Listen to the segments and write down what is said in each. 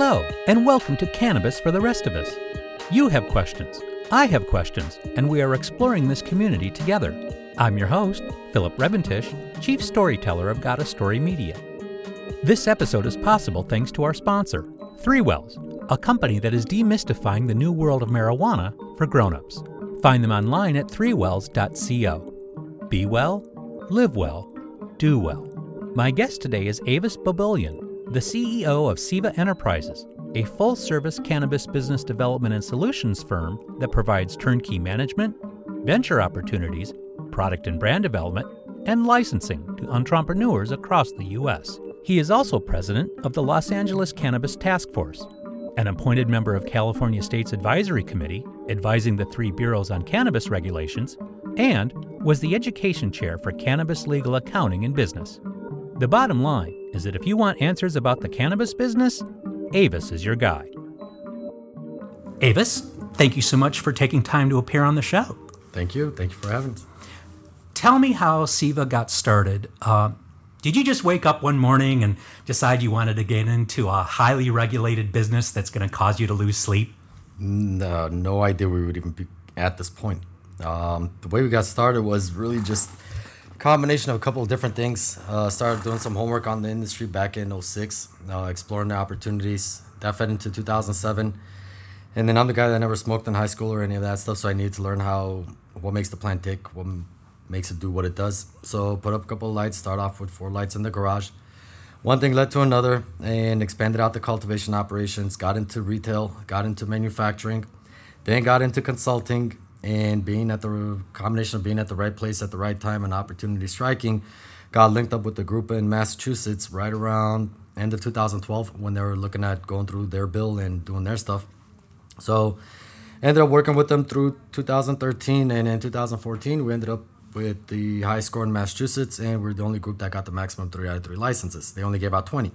Hello, and welcome to Cannabis for the Rest of Us. You have questions, I have questions, and we are exploring this community together. I'm your host, Philip Reventish, Chief Storyteller of Got a Story Media. This episode is possible thanks to our sponsor, 3 Wells, a company that is demystifying the new world of marijuana for grown-ups. Find them online at threwells.co. Be well, live well, do well. My guest today is Avis Babulian, the CEO of Siva Enterprises, a full-service cannabis business development and solutions firm that provides turnkey management, venture opportunities, product and brand development, and licensing to entrepreneurs across the U.S. He is also president of the Los Angeles Cannabis Task Force, an appointed member of California State's Advisory Committee, advising the three bureaus on cannabis regulations, and was the education chair for cannabis legal accounting and business. The bottom line is that if you want answers about the cannabis business, Avis is your guy. Avis, thank you so much for taking time to appear on the show. Thank you. Thank you for having us. Tell me how Siva got started. Did you just wake up one morning and decide you wanted to get into a highly regulated business that's going to cause you to lose sleep? No idea we would even be at this point. The way we got started was really just a combination of a couple of different things. Started doing some homework on the industry back in 06, exploring the opportunities. That fed into 2007. And then I'm the guy that never smoked in high school or any of that stuff, so I needed to learn what makes the plant tick, what makes it do what it does. So put up a couple of lights, start off with 4 lights in the garage. One thing led to another and expanded out the cultivation operations, got into retail, got into manufacturing, then got into consulting, and being at the right place at the right time and opportunity striking, got linked up with the group in Massachusetts right around end of 2012 when they were looking at going through their bill and doing their stuff. So ended up working with them through 2013, and in 2014 we ended up with the high score in Massachusetts, and we're the only group that got the maximum 3 out of 3 licenses. They only gave out 20.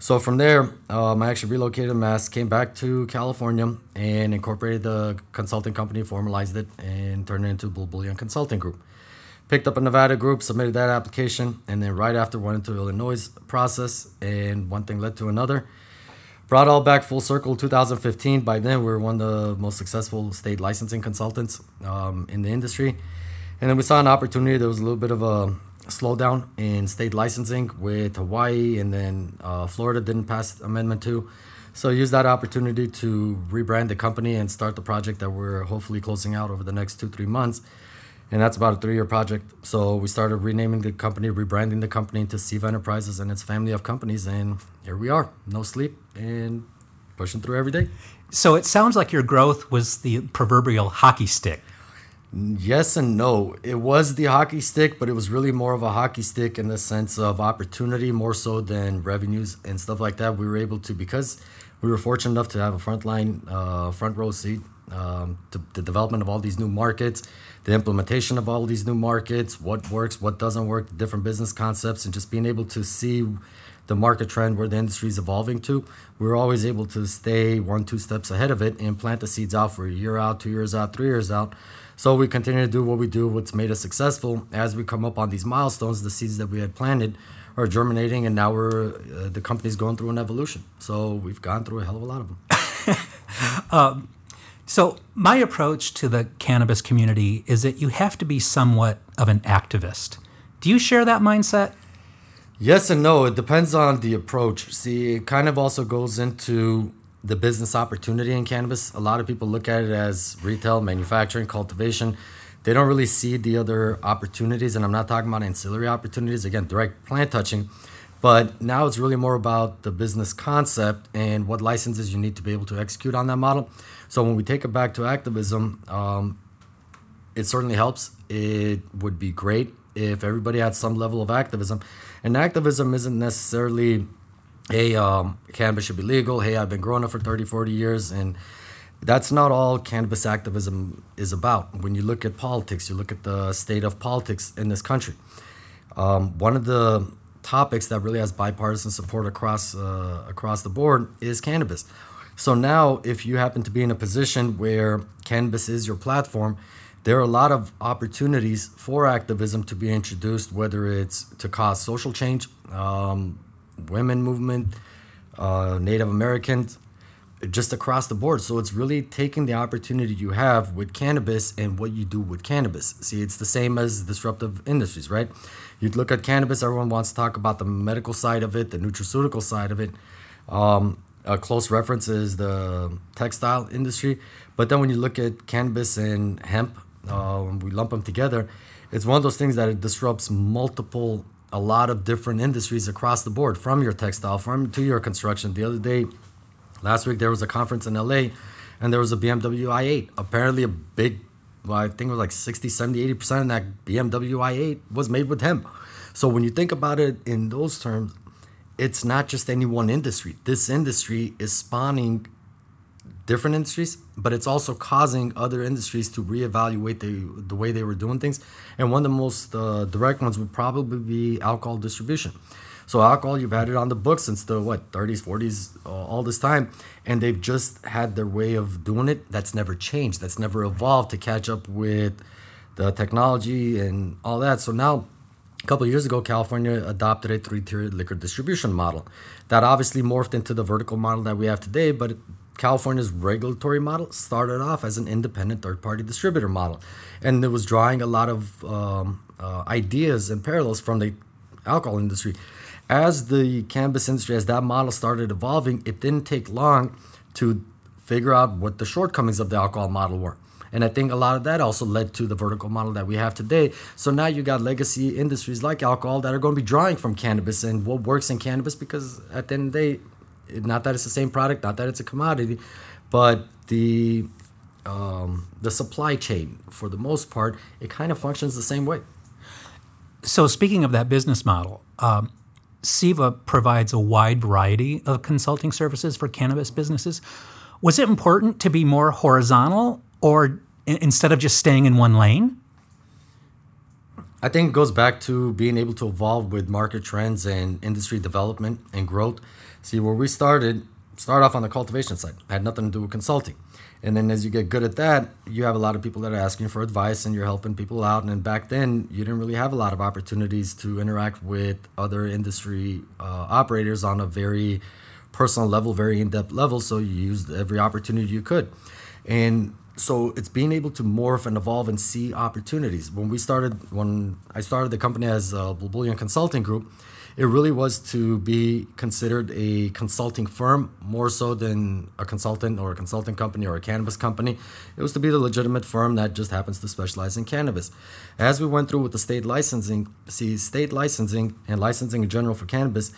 So from there, I actually relocated to Mass, came back to California, and incorporated the consulting company, formalized it, and turned it into Bull Bullion Consulting Group. Picked up a Nevada group, submitted that application, and then right after went into Illinois process, and one thing led to another. Brought all back full circle 2015. By then, we were one of the most successful state licensing consultants in the industry. And then we saw an opportunity. There was a little bit of a slowdown in state licensing with Hawaii, and then Florida didn't pass Amendment 2. So I used that opportunity to rebrand the company and start the project that we're hopefully closing out over the next 2-3 months. And that's about a 3-year project. So we started renaming the company, rebranding the company into Siva Enterprises and its family of companies. And here we are, no sleep and pushing through every day. So it sounds like your growth was the proverbial hockey stick. Yes and no. It was the hockey stick, but it was really more of a hockey stick in the sense of opportunity more so than revenues and stuff like that. We were able to, because we were fortunate enough to have a front row seat to the development of all these new markets, the implementation of all these new markets, what works, what doesn't work, the different business concepts, and just being able to see the market trend, where the industry is evolving to. We're always able to stay 1-2 steps ahead of it and plant the seeds out for a year out, 2 years out, 3 years out. So we continue to do what we do, what's made us successful. As we come up on these milestones, the seeds that we had planted are germinating, and now the company's going through an evolution. So we've gone through a hell of a lot of them. So my approach to the cannabis community is that you have to be somewhat of an activist. Do you share that mindset? Yes and no. It depends on the approach. See, it kind of also goes into the business opportunity in cannabis. A lot of people look at it as retail, manufacturing, cultivation. They don't really see the other opportunities, and I'm not talking about ancillary opportunities, again, direct plant touching, but now it's really more about the business concept and what licenses you need to be able to execute on that model. So when we take it back to activism, it certainly helps. It would be great if everybody had some level of activism, and activism isn't necessarily, hey, cannabis should be legal. Hey, I've been growing up for 30, 40 years. And that's not all cannabis activism is about. When you look at politics, you look at the state of politics in this country. One of the topics that really has bipartisan support across the board is cannabis. So now if you happen to be in a position where cannabis is your platform, there are a lot of opportunities for activism to be introduced, whether it's to cause social change, women movement, Native Americans, just across the board. So it's really taking the opportunity you have with cannabis and what you do with cannabis. See, it's the same as disruptive industries, right? You'd look at cannabis, everyone wants to talk about the medical side of it, the nutraceutical side of it. A close reference is the textile industry. But then when you look at cannabis and hemp, we lump them together. It's one of those things that it disrupts multiple, a lot of different industries across the board, from your textile, from to your construction. The other day, last week, there was a conference in LA and there was a BMW i8. Apparently a big, well, I think it was like 60, 70, 80% of that BMW i8 was made with hemp. So when you think about it in those terms, it's not just any one industry. This industry is spawning different industries, but it's also causing other industries to reevaluate the way they were doing things. And one of the most direct ones would probably be alcohol distribution. So alcohol, you've had it on the books since the, 30s, 40s, all this time. And they've just had their way of doing it. That's never changed. That's never evolved to catch up with the technology and all that. So now, a couple of years ago, California adopted a three-tiered liquor distribution model. That obviously morphed into the vertical model that we have today, but California's regulatory model started off as an independent third-party distributor model. And it was drawing a lot of ideas and parallels from the alcohol industry. As the cannabis industry, as that model started evolving, it didn't take long to figure out what the shortcomings of the alcohol model were. And I think a lot of that also led to the vertical model that we have today. So now you got legacy industries like alcohol that are going to be drawing from cannabis and what works in cannabis, because at the end of the day, not that it's the same product, not that it's a commodity, but the supply chain, for the most part, it kind of functions the same way. So speaking of that business model, Siva provides a wide variety of consulting services for cannabis businesses. Was it important to be more horizontal or instead of just staying in one lane? I think it goes back to being able to evolve with market trends and industry development and growth. See, where we start off on the cultivation side. Had nothing to do with consulting. And then as you get good at that, you have a lot of people that are asking for advice and you're helping people out. And then back then, you didn't really have a lot of opportunities to interact with other industry operators on a very personal level, very in-depth level. So you used every opportunity you could. And so it's being able to morph and evolve and see opportunities. When I started the company as Bull Bullion Consulting Group, it really was to be considered a consulting firm more so than a consultant or a consulting company or a cannabis company. It was to be the legitimate firm that just happens to specialize in cannabis. As we went through with the state licensing, state licensing and licensing in general for cannabis,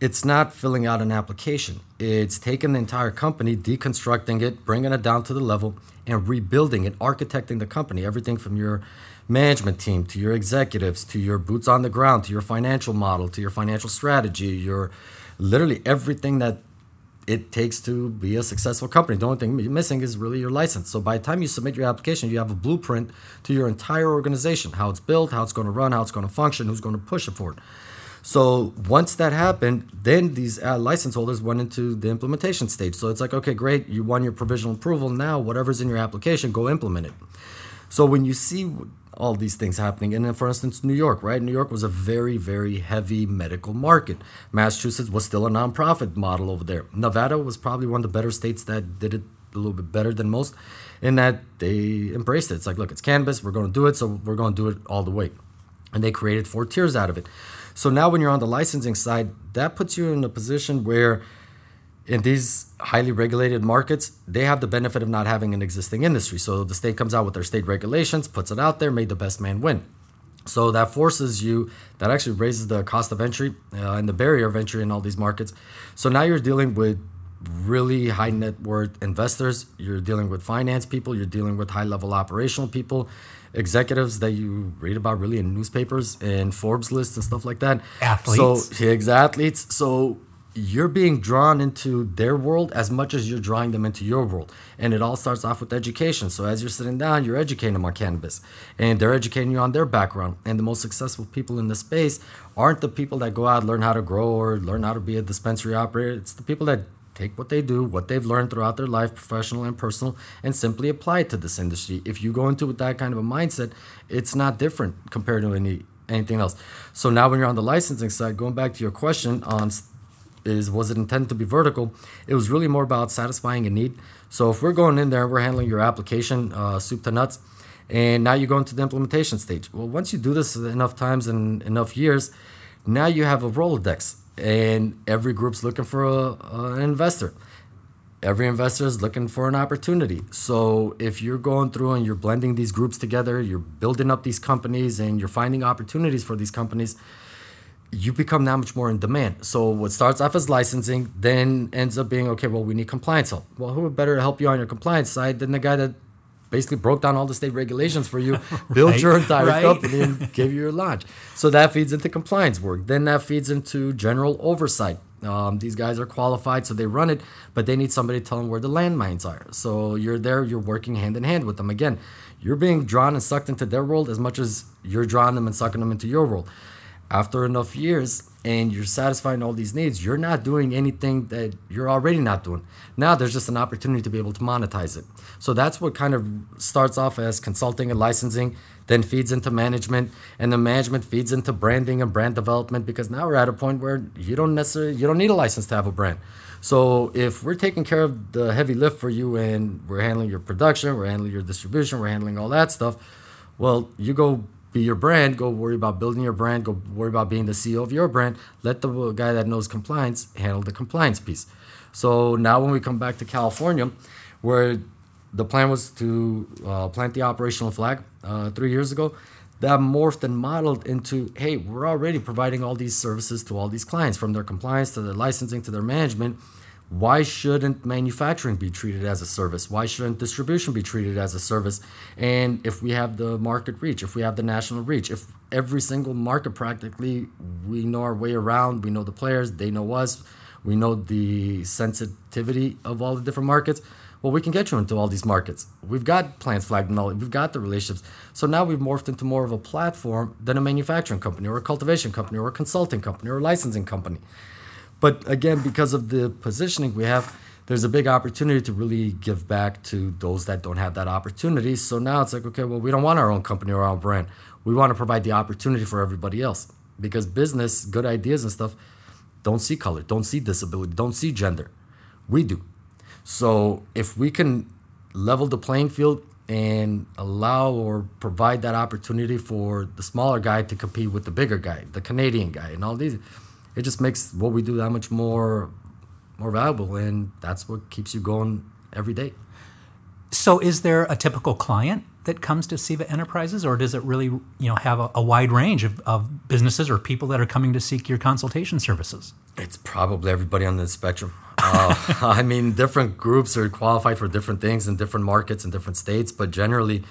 it's not filling out an application. It's taking the entire company, deconstructing it, bringing it down to the level and rebuilding it, architecting the company, everything from your management team, to your executives, to your boots on the ground, to your financial model, to your financial strategy, your literally everything that it takes to be a successful company. The only thing you're missing is really your license. So by the time you submit your application, you have a blueprint to your entire organization, how it's built, how it's going to run, how it's going to function, who's going to push it forward. So once that happened, then these license holders went into the implementation stage. So it's like, okay, great, you won your provisional approval. Now whatever's in your application, go implement it. So when you see all these things happening, and then for instance, New York, right? New York was a very, very heavy medical market. Massachusetts was still a nonprofit model over there. Nevada was probably one of the better states that did it a little bit better than most in that they embraced it. It's like, look, it's cannabis, we're going to do it, so we're going to do it all the way. And they created 4 tiers out of it. So now when you're on the licensing side, that puts you in a position where in these highly regulated markets, they have the benefit of not having an existing industry. So the state comes out with their state regulations, puts it out there, made the best man win. So that forces you, that actually raises the cost of entry and the barrier of entry in all these markets. So now you're dealing with really high net worth investors. You're dealing with finance people. You're dealing with high level operational people, executives that you read about really in newspapers and Forbes lists and stuff like that. Athletes. So, exactly. So you're being drawn into their world as much as you're drawing them into your world. And it all starts off with education. So as you're sitting down, you're educating them on cannabis and they're educating you on their background. And the most successful people in the space aren't the people that go out, learn how to grow or learn how to be a dispensary operator. It's the people that take what they do, what they've learned throughout their life, professional and personal, and simply apply it to this industry. If you go into it with that kind of a mindset, it's not different compared to anything else. So now when you're on the licensing side, going back to your question on was it intended to be vertical? It was really more about satisfying a need. So if we're going in there, we're handling your application, soup to nuts, and now you go into the implementation stage. Well, once you do this enough times and enough years, now you have a Rolodex, and every group's looking for an investor. Every investor is looking for an opportunity. So if you're going through and you're blending these groups together, you're building up these companies, and you're finding opportunities for these companies, you become that much more in demand. So what starts off as licensing then ends up being, okay, well, we need compliance help. Well, who would better help you on your compliance side than the guy that basically broke down all the state regulations for you, right, built your entire company, and gave you your launch. So that feeds into compliance work. Then that feeds into general oversight. These guys are qualified, so they run it, but they need somebody to tell them where the landmines are. So you're there, you're working hand in hand with them. Again, you're being drawn and sucked into their world as much as you're drawing them and sucking them into your world. After enough years and you're satisfying all these needs, you're not doing anything that you're already not doing. Now there's just an opportunity to be able to monetize it. So that's what kind of starts off as consulting and licensing, then feeds into management, and the management feeds into branding and brand development, because now we're at a point where you don't need a license to have a brand. So if we're taking care of the heavy lift for you and we're handling your production, we're handling your distribution, we're handling all that stuff, well, you go be your brand, go worry about building your brand, go worry about being the CEO of your brand. Let the guy that knows compliance handle the compliance piece. So now when we come back to California, where the plan was to plant the operational flag 3 years ago, that morphed and modeled into, hey, we're already providing all these services to all these clients, from their compliance to their licensing to their management. Why shouldn't manufacturing be treated as a service? Why shouldn't distribution be treated as a service? And if we have the market reach, if we have the national reach, if every single market practically, we know our way around, we know the players, they know us, we know the sensitivity of all the different markets, well, we can get you into all these markets. We've got plants flagged and all, we've got the relationships. So now we've morphed into more of a platform than a manufacturing company or a cultivation company or a consulting company or a licensing company. But again, because of the positioning we have, there's a big opportunity to really give back to those that don't have that opportunity. So now it's like, okay, well, we don't want our own company or our own brand. We want to provide the opportunity for everybody else, because business, good ideas and stuff, don't see color, don't see disability, don't see gender. We do. So if we can level the playing field and allow or provide that opportunity for the smaller guy to compete with the bigger guy, the Canadian guy and all these, it just makes what we do that much more valuable, and that's what keeps you going every day. So is there a typical client that comes to Siva Enterprises, or does it really have a wide range of businesses or people that are coming to seek your consultation services? It's probably everybody on the spectrum. I mean, different groups are qualified for different things in different markets and different states, but generally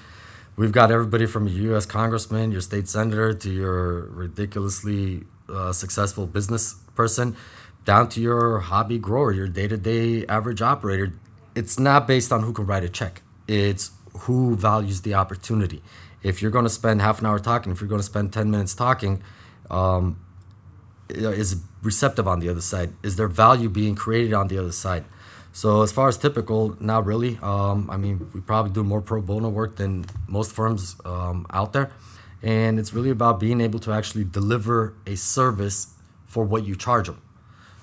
we've got everybody from a U.S. congressman, your state senator, to your ridiculously successful business person, down to your hobby grower, your day-to-day average operator. It's not based on who can write a check. It's who values the opportunity. If you're going to spend half an hour talking, if you're going to spend 10 minutes talking, is it receptive on the other side? Is there value being created on the other side? So as far as typical, not really. I mean, we probably do more pro bono work than most firms out there. And it's really about being able to actually deliver a service for what you charge them.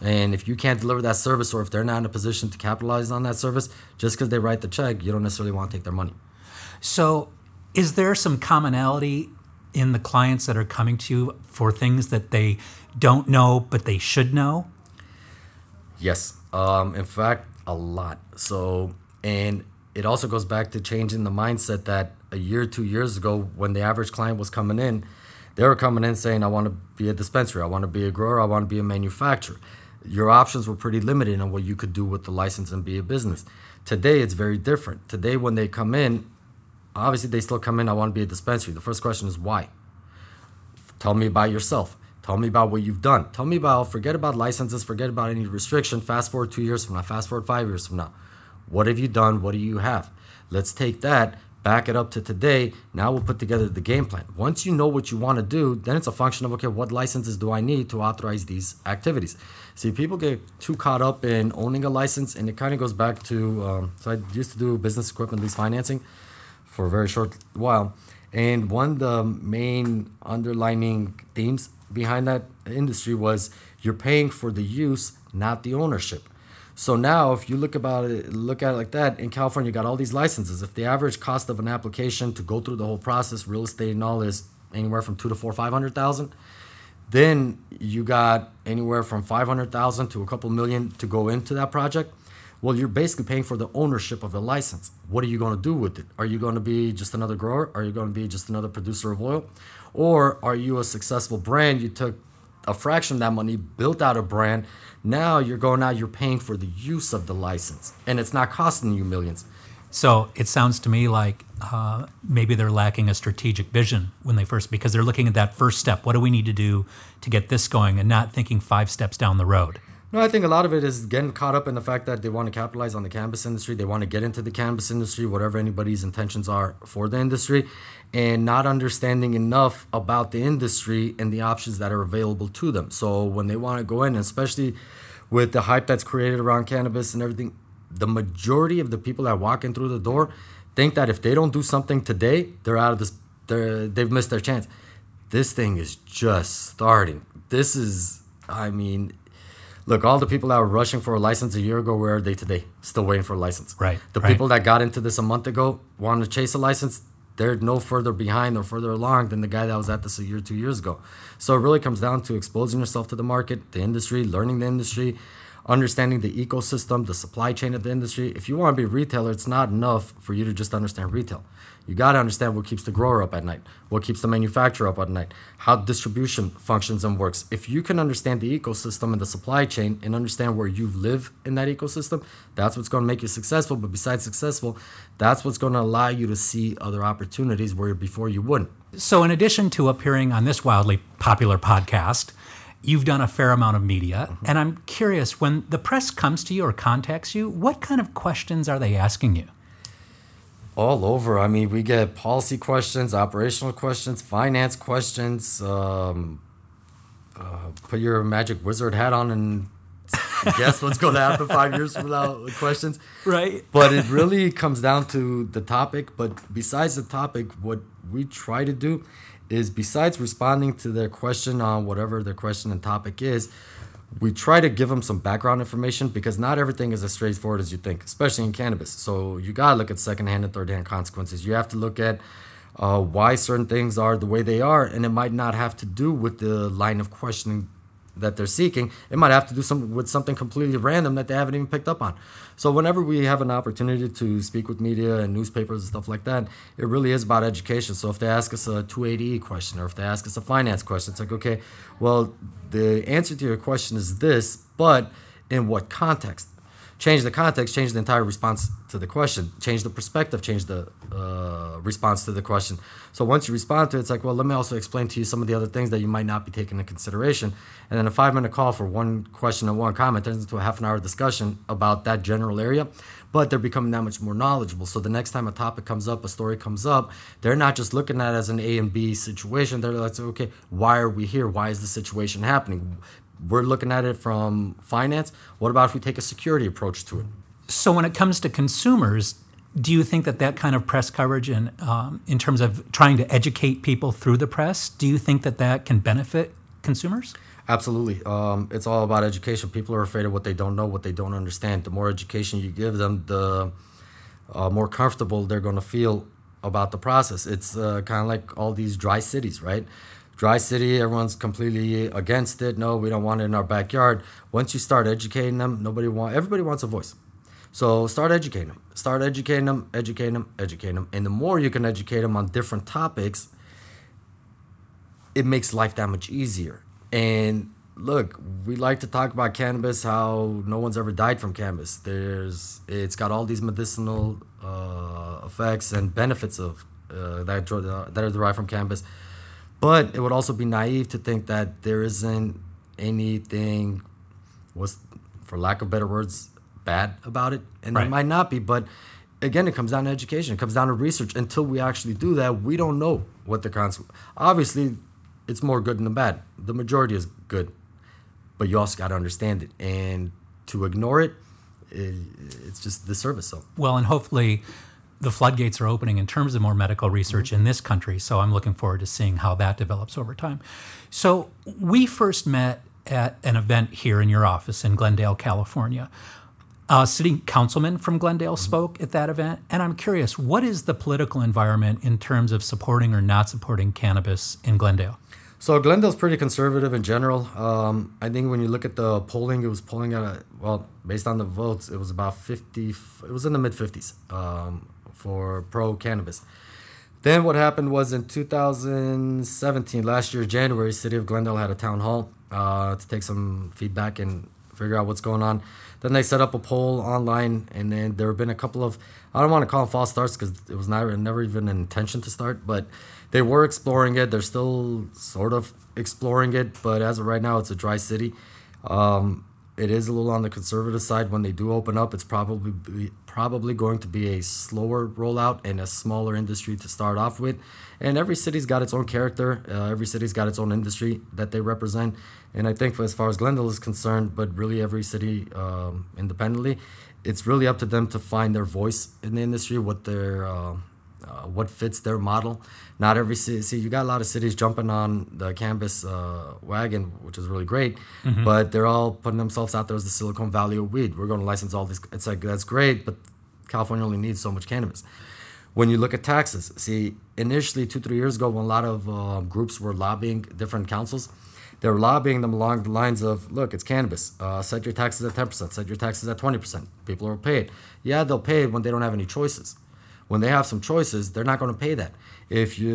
And if you can't deliver that service, or if they're not in a position to capitalize on that service, just because they write the check, you don't necessarily want to take their money. So is there some commonality in the clients that are coming to you for things that they don't know but they should know? Yes. In fact, a lot. So, and it also goes back to changing the mindset that a year, 2 years ago, when the average client was coming in, they were coming in saying, I want to be a dispensary, I want to be a grower, I want to be a manufacturer. Your options were pretty limited on what you could do with the license and be a business. Today, it's very different. Today, when they come in, obviously they still come in, I want to be a dispensary. The first question is why? Tell me about yourself. Tell me about what you've done. Tell me about, forget about licenses, forget about any restriction. Fast forward 2 years from now, fast forward 5 years from now. What have you done? What do you have? Let's take that, back it up to today. Now we'll put together the game plan. Once you know what you want to do, then it's a function of, okay, what licenses do I need to authorize these activities? See, people get too caught up in owning a license, and it kind of goes back to, so I used to do business equipment lease financing for a very short while. And one of the main underlining themes behind that industry was You're paying for the use, not the ownership. So now if you look at it like that, in California, you got all these licenses. If the average cost of an application to go through the whole process, real estate and all, is anywhere from $200,000 to $500,000, then you got anywhere from $500,000 to a couple million to go into that project. Well, you're basically paying for the ownership of the license. What are you going to do with it? Are you going to be just another grower? Are you going to be just another producer of oil? Or are you a successful brand? You took a fraction of that money, built out a brand. Now you're going out, you're paying for the use of the license, and it's not costing you millions. So it sounds to me like maybe they're lacking a strategic vision when they first, because they're looking at that first step. What do we need to do to get this going, and not thinking 5 steps down the road? No, I think a lot of it is getting caught up in the fact that they want to capitalize on the cannabis industry. They want to get into the cannabis industry, whatever anybody's intentions are for the industry, and not understanding enough about the industry and the options that are available to them. So when they want to go in, especially with the hype that's created around cannabis and everything, the majority of the people that walk in through the door think that if they don't do something today, they're out of this, they've missed their chance. This thing is just starting. This is, I mean... Look, all the people that were rushing for a license a year ago, where are they today? Still waiting for a license. Right. The people that got into this a month ago, wanted to chase a license, they're no further behind or further along than the guy that was at this a year, 2 years ago. So it really comes down to exposing yourself to the market, the industry, learning the industry, understanding the ecosystem, the supply chain of the industry. If you want to be a retailer, it's not enough for you to just understand retail. You got to understand what keeps the grower up at night, what keeps the manufacturer up at night, how distribution functions and works. If you can understand the ecosystem and the supply chain and understand where you live in that ecosystem, that's what's going to make you successful. But besides successful, that's what's going to allow you to see other opportunities where before you wouldn't. So in addition to appearing on this wildly popular podcast, you've done a fair amount of media, and I'm curious, when the press comes to you or contacts you, what kind of questions are they asking you? All over. I mean, we get policy questions, operational questions, finance questions. Put your magic wizard hat on and guess what's going to happen 5 years from now, questions. Right. But it really comes down to the topic. But besides the topic, what we try to do is, besides responding to their question on whatever their question and topic is, we try to give them some background information, because not everything is as straightforward as you think, especially in cannabis. So you got to look at secondhand and thirdhand consequences. You have to look at why certain things are the way they are, and it might not have to do with the line of questioning that they're seeking. It might have to do with something completely random that they haven't even picked up on. So whenever we have an opportunity to speak with media and newspapers and stuff like that, it really is about education. So if they ask us a 280E question, or if they ask us a finance question, it's like, okay, well, the answer to your question is this, but in what context? Change the context, change the entire response to the question, change the perspective, change the response to the question. So once you respond to it, it's like, well, let me also explain to you some of the other things that you might not be taking into consideration. And then a 5-minute call for one question and one comment turns into a half an hour discussion about that general area, but they're becoming that much more knowledgeable. So the next time a topic comes up, a story comes up, they're not just looking at it as an A and B situation. They're like, okay, why are we here? Why is this situation happening? We're looking at it from finance. What about if we take a security approach to it? So when it comes to consumers, do you think that that kind of press coverage, and in terms of trying to educate people through the press, do you think that that can benefit consumers? Absolutely. It's all about education. People are afraid of what they don't know, what they don't understand. The more education you give them, the more comfortable they're going to feel about the process. It's kind of like all these dry cities, right? Dry city, everyone's completely against it. No, we don't want it in our backyard. Once you start educating them, everybody wants a voice. So start educating them. Start educating them, educating them, educating them. And the more you can educate them on different topics, it makes life that much easier. And look, we like to talk about cannabis, how no one's ever died from cannabis. It's got all these medicinal effects and benefits of that are derived from cannabis. But it would also be naive to think that there isn't anything, for lack of better words, bad about it. And There might not be. But again, it comes down to education. It comes down to research. Until we actually do that, we don't know what the consequence. Obviously, it's more good than the bad. The majority is good. But you also got to understand it. And to ignore it, it's just disservice. So. Well, and hopefully the floodgates are opening in terms of more medical research in this country. So I'm looking forward to seeing how that develops over time. So we first met at an event here in your office in Glendale, California. A city councilman from Glendale spoke at that event, and I'm curious, what is the political environment in terms of supporting or not supporting cannabis in Glendale? So Glendale's pretty conservative in general. I think when you look at the polling, it was polling at based on the votes, it was about 50. It was in the mid 50s for pro cannabis. Then what happened was in 2017, last year January, City of Glendale had a town hall to take some feedback and figure out what's going on. Then they set up a poll online, and then there have been a couple of, I don't want to call them false starts because it was never even an intention to start, but they were exploring it. They're still sort of exploring it, but as of right now, it's a dry city. It is a little on the conservative side. When they do open up, it's probably going to be a slower rollout and a smaller industry to start off with. And every city's got its own character. Every city's got its own industry that they represent. And I think as far as Glendale is concerned, but really every city independently, it's really up to them to find their voice in the industry, what their what fits their model. Not every city. See, you got a lot of cities jumping on the cannabis wagon, which is really great, mm-hmm. but they're all putting themselves out there as the Silicon Valley of weed. We're going to license all this. It's like, that's great, but California only needs so much cannabis. When you look at taxes, see, initially 2-3 years ago, when a lot of groups were lobbying different councils, they were lobbying them along the lines of, look, it's cannabis. Set your taxes at 10%. Set your taxes at 20%. People will pay it. Yeah, they'll pay it when they don't have any choices. When they have some choices, they're not going to pay that.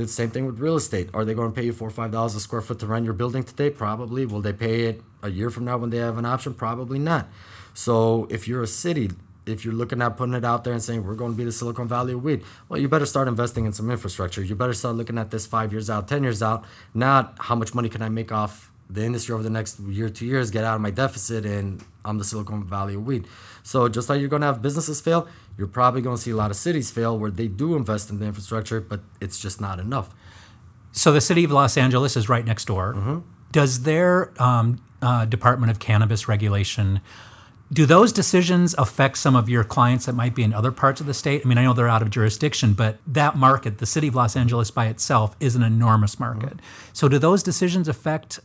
Same thing with real estate. Are they going to pay you $4 or $5 a square foot to rent your building today? Probably. Will they pay it a year from now when they have an option? Probably not. So if you're a city, if you're looking at putting it out there and saying, we're going to be the Silicon Valley of weed, well, you better start investing in some infrastructure. You better start looking at this 5 years out, 10 years out, not how much money can I make off the industry over the next year, 2 years, get out of my deficit, and I'm the Silicon Valley of weed. So just like you're going to have businesses fail, you're probably going to see a lot of cities fail where they do invest in the infrastructure, but it's just not enough. So the city of Los Angeles is right next door. Mm-hmm. Does their Department of Cannabis regulation, do those decisions affect some of your clients that might be in other parts of the state? I mean, I know they're out of jurisdiction, but that market, the city of Los Angeles by itself, is an enormous market. Mm-hmm. So do those decisions affect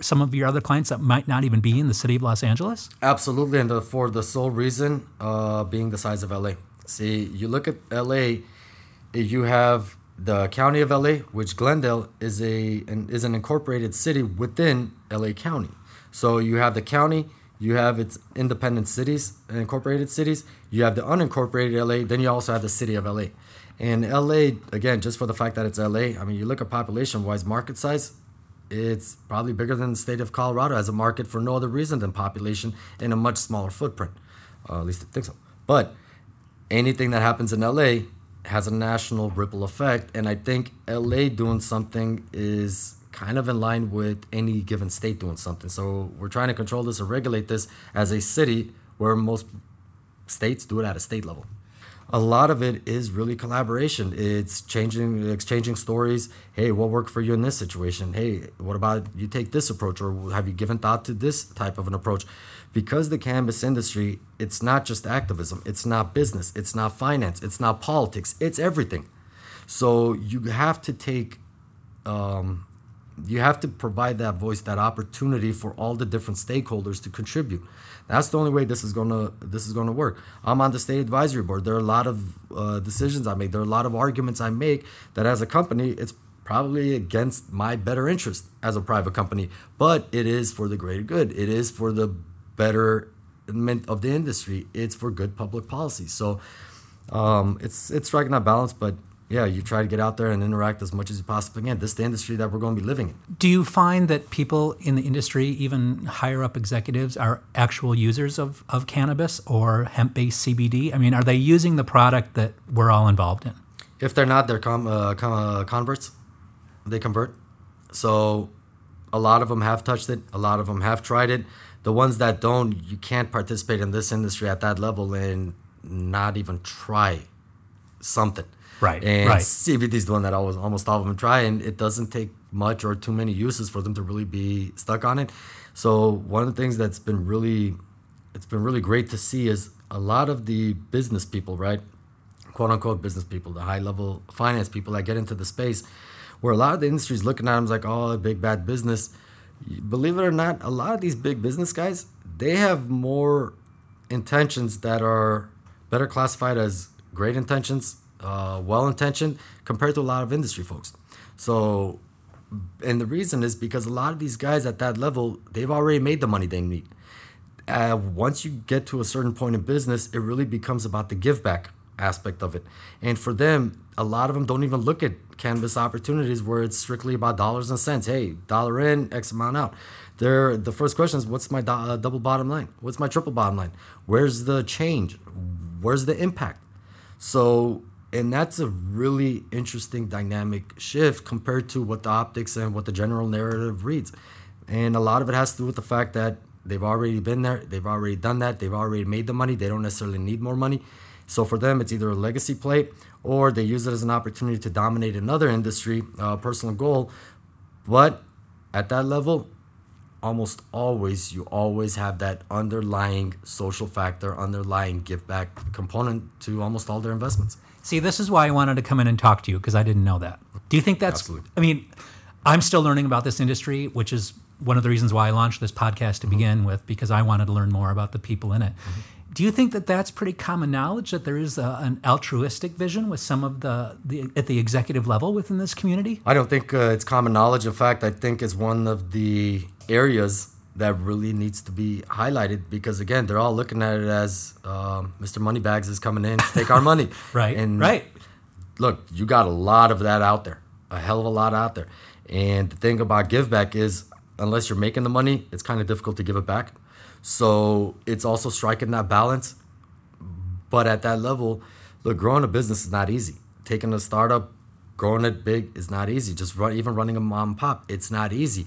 some of your other clients that might not even be in the city of Los Angeles? Absolutely, and for the sole reason being the size of LA. See, you look at LA, you have the county of LA, which Glendale is an incorporated city within LA County. So you have the county, you have its independent cities, incorporated cities, you have the unincorporated LA, then you also have the city of LA. And LA, again, just for the fact that it's LA, I mean, you look at population-wise, market size, it's probably bigger than the state of Colorado as a market for no other reason than population and a much smaller footprint. At least I think so. But anything that happens in LA has a national ripple effect. And I think LA doing something is kind of in line with any given state doing something. So we're trying to control this or regulate this as a city where most states do it at a state level. A lot of it is really collaboration. It's exchanging stories. Hey, what worked for you in this situation? Hey, what about you take this approach, or have you given thought to this type of an approach? Because the cannabis industry, it's not just activism. It's not business. It's not finance. It's not politics. It's everything. So you have to take, you have to provide that voice, that opportunity for all the different stakeholders to contribute. That's the only way this is going to work. I'm on the state advisory board. There are a lot of decisions I make. There are a lot of arguments I make that as a company, it's probably against my better interest as a private company, but it is for the greater good. It is for the betterment of the industry. It's for good public policy. So it's striking that balance, but yeah, you try to get out there and interact as much as you possibly can. This is the industry that we're going to be living in. Do you find that people in the industry, even higher up executives, are actual users of cannabis or hemp-based CBD? I mean, are they using the product that we're all involved in? If they're not, they're converts. They convert. So a lot of them have touched it. A lot of them have tried it. The ones that don't, you can't participate in this industry at that level and not even try something. Right, and right. CBD is the one that almost all of them try, and it doesn't take much or too many uses for them to really be stuck on it. So one of the things that's been really great to see is a lot of the business people, right, quote unquote business people, the high level finance people that get into the space, where a lot of the industry is looking at them like, oh, big bad business. believe it or not, a lot of these big business guys, they have more intentions that are better classified as great intentions, well-intentioned, compared to a lot of industry folks. So, and the reason is because a lot of these guys at that level, they've already made the money they need. Once you get to a certain point in business, it really becomes about the give back aspect of it. And for them, a lot of them don't even look at cannabis opportunities where it's strictly about dollars and cents. Hey, dollar in, X amount out. The first question is, what's my double bottom line? What's my triple bottom line? Where's the change? Where's the impact? So, and that's a really interesting dynamic shift compared to what the optics and what the general narrative reads. And a lot of it has to do with the fact that they've already been there, they've already done that, they've already made the money, they don't necessarily need more money. So for them, it's either a legacy play or they use it as an opportunity to dominate another industry, personal goal. But at that level, almost always, you always have that underlying social factor, underlying give back component to almost all their investments. See, this is why I wanted to come in and talk to you, because I didn't know that. Do you think that's, absolutely. I mean, I'm still learning about this industry, which is one of the reasons why I launched this podcast to begin with, because I wanted to learn more about the people in it. Do you think that that's pretty common knowledge, that there is an altruistic vision with some of the at the executive level within this community? I don't think it's common knowledge. In fact, I think it's one of the areas that really needs to be highlighted, because again, they're all looking at it as Mr. Moneybags is coming in to take our money. Right, and right. Look, you got a lot of that out there, a hell of a lot out there. And the thing about give back is, unless you're making the money, it's kind of difficult to give it back. So it's also striking that balance. But at that level, look, growing a business is not easy. Taking a startup, growing it big is not easy. Just even running a mom and pop, it's not easy.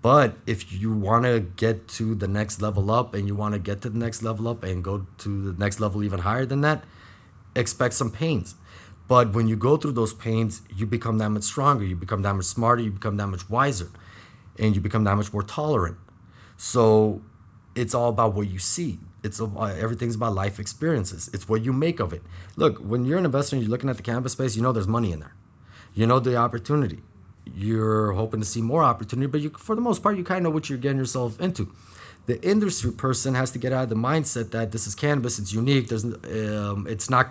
But if you want to get to the next level up and you want to get to the next level up and go to the next level even higher than that, expect some pains. But when you go through those pains, you become that much stronger. You become that much smarter. You become that much wiser. And you become that much more tolerant. So it's all about what you see. It's about, everything's about life experiences. It's what you make of it. Look, when you're an investor and you're looking at the cannabis space, you know there's money in there. You know the opportunity. You're hoping to see more opportunity, but you, for the most part, you kind of know what you're getting yourself into. The industry person has to get out of the mindset that this is cannabis, it's unique, there's, it's not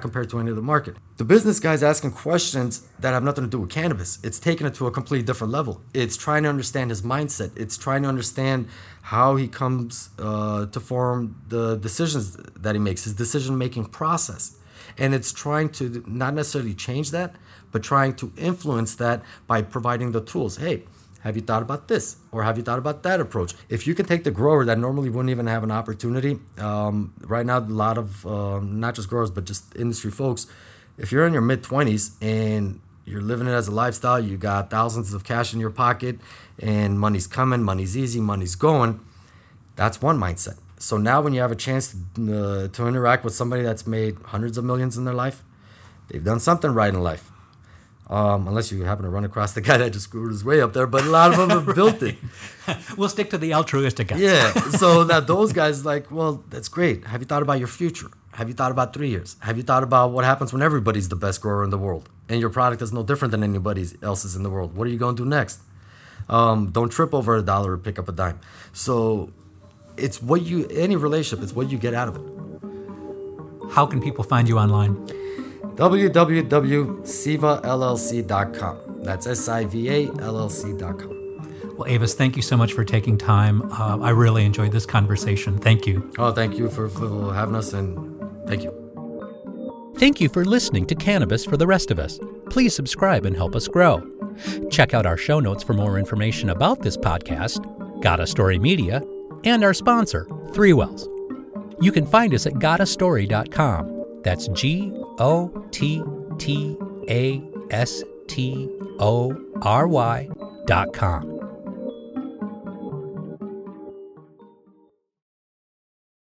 compared to any other market. The business guy's asking questions that have nothing to do with cannabis. It's taking it to a completely different level. It's trying to understand his mindset. It's trying to understand how he comes to form the decisions that he makes, his decision-making process. And it's trying to not necessarily change that, but trying to influence that by providing the tools. Hey, have you thought about this? Or have you thought about that approach? If you can take the grower that normally wouldn't even have an opportunity, right now, a lot of, not just growers, but just industry folks, if you're in your mid-20s and you're living it as a lifestyle, you got thousands of cash in your pocket and money's coming, money's easy, money's going, that's one mindset. So now when you have a chance to interact with somebody that's made hundreds of millions in their life, they've done something right in life. Unless you happen to run across the guy that just screwed his way up there, but a lot of them have built it. We'll stick to the altruistic guys. Yeah, so that those guys like, well, that's great. Have you thought about your future? Have you thought about 3 years? Have you thought about what happens when everybody's the best grower in the world and your product is no different than anybody else's in the world? What are you going to do next? Don't trip over a dollar or pick up a dime. So it's what you, any relationship, it's what you get out of it. How can people find you online? www.sivallc.com. That's SIVALLC.com. Well, Avis, thank you so much for taking time. I really enjoyed this conversation. Thank you. Oh, thank you for having us, and thank you. Thank you for listening to Cannabis for the Rest of Us. Please subscribe and help us grow. Check out our show notes for more information about this podcast, Got a Story Media, and our sponsor, Three Wells. You can find us at gotastory.com. That's GOTTASTORY.com.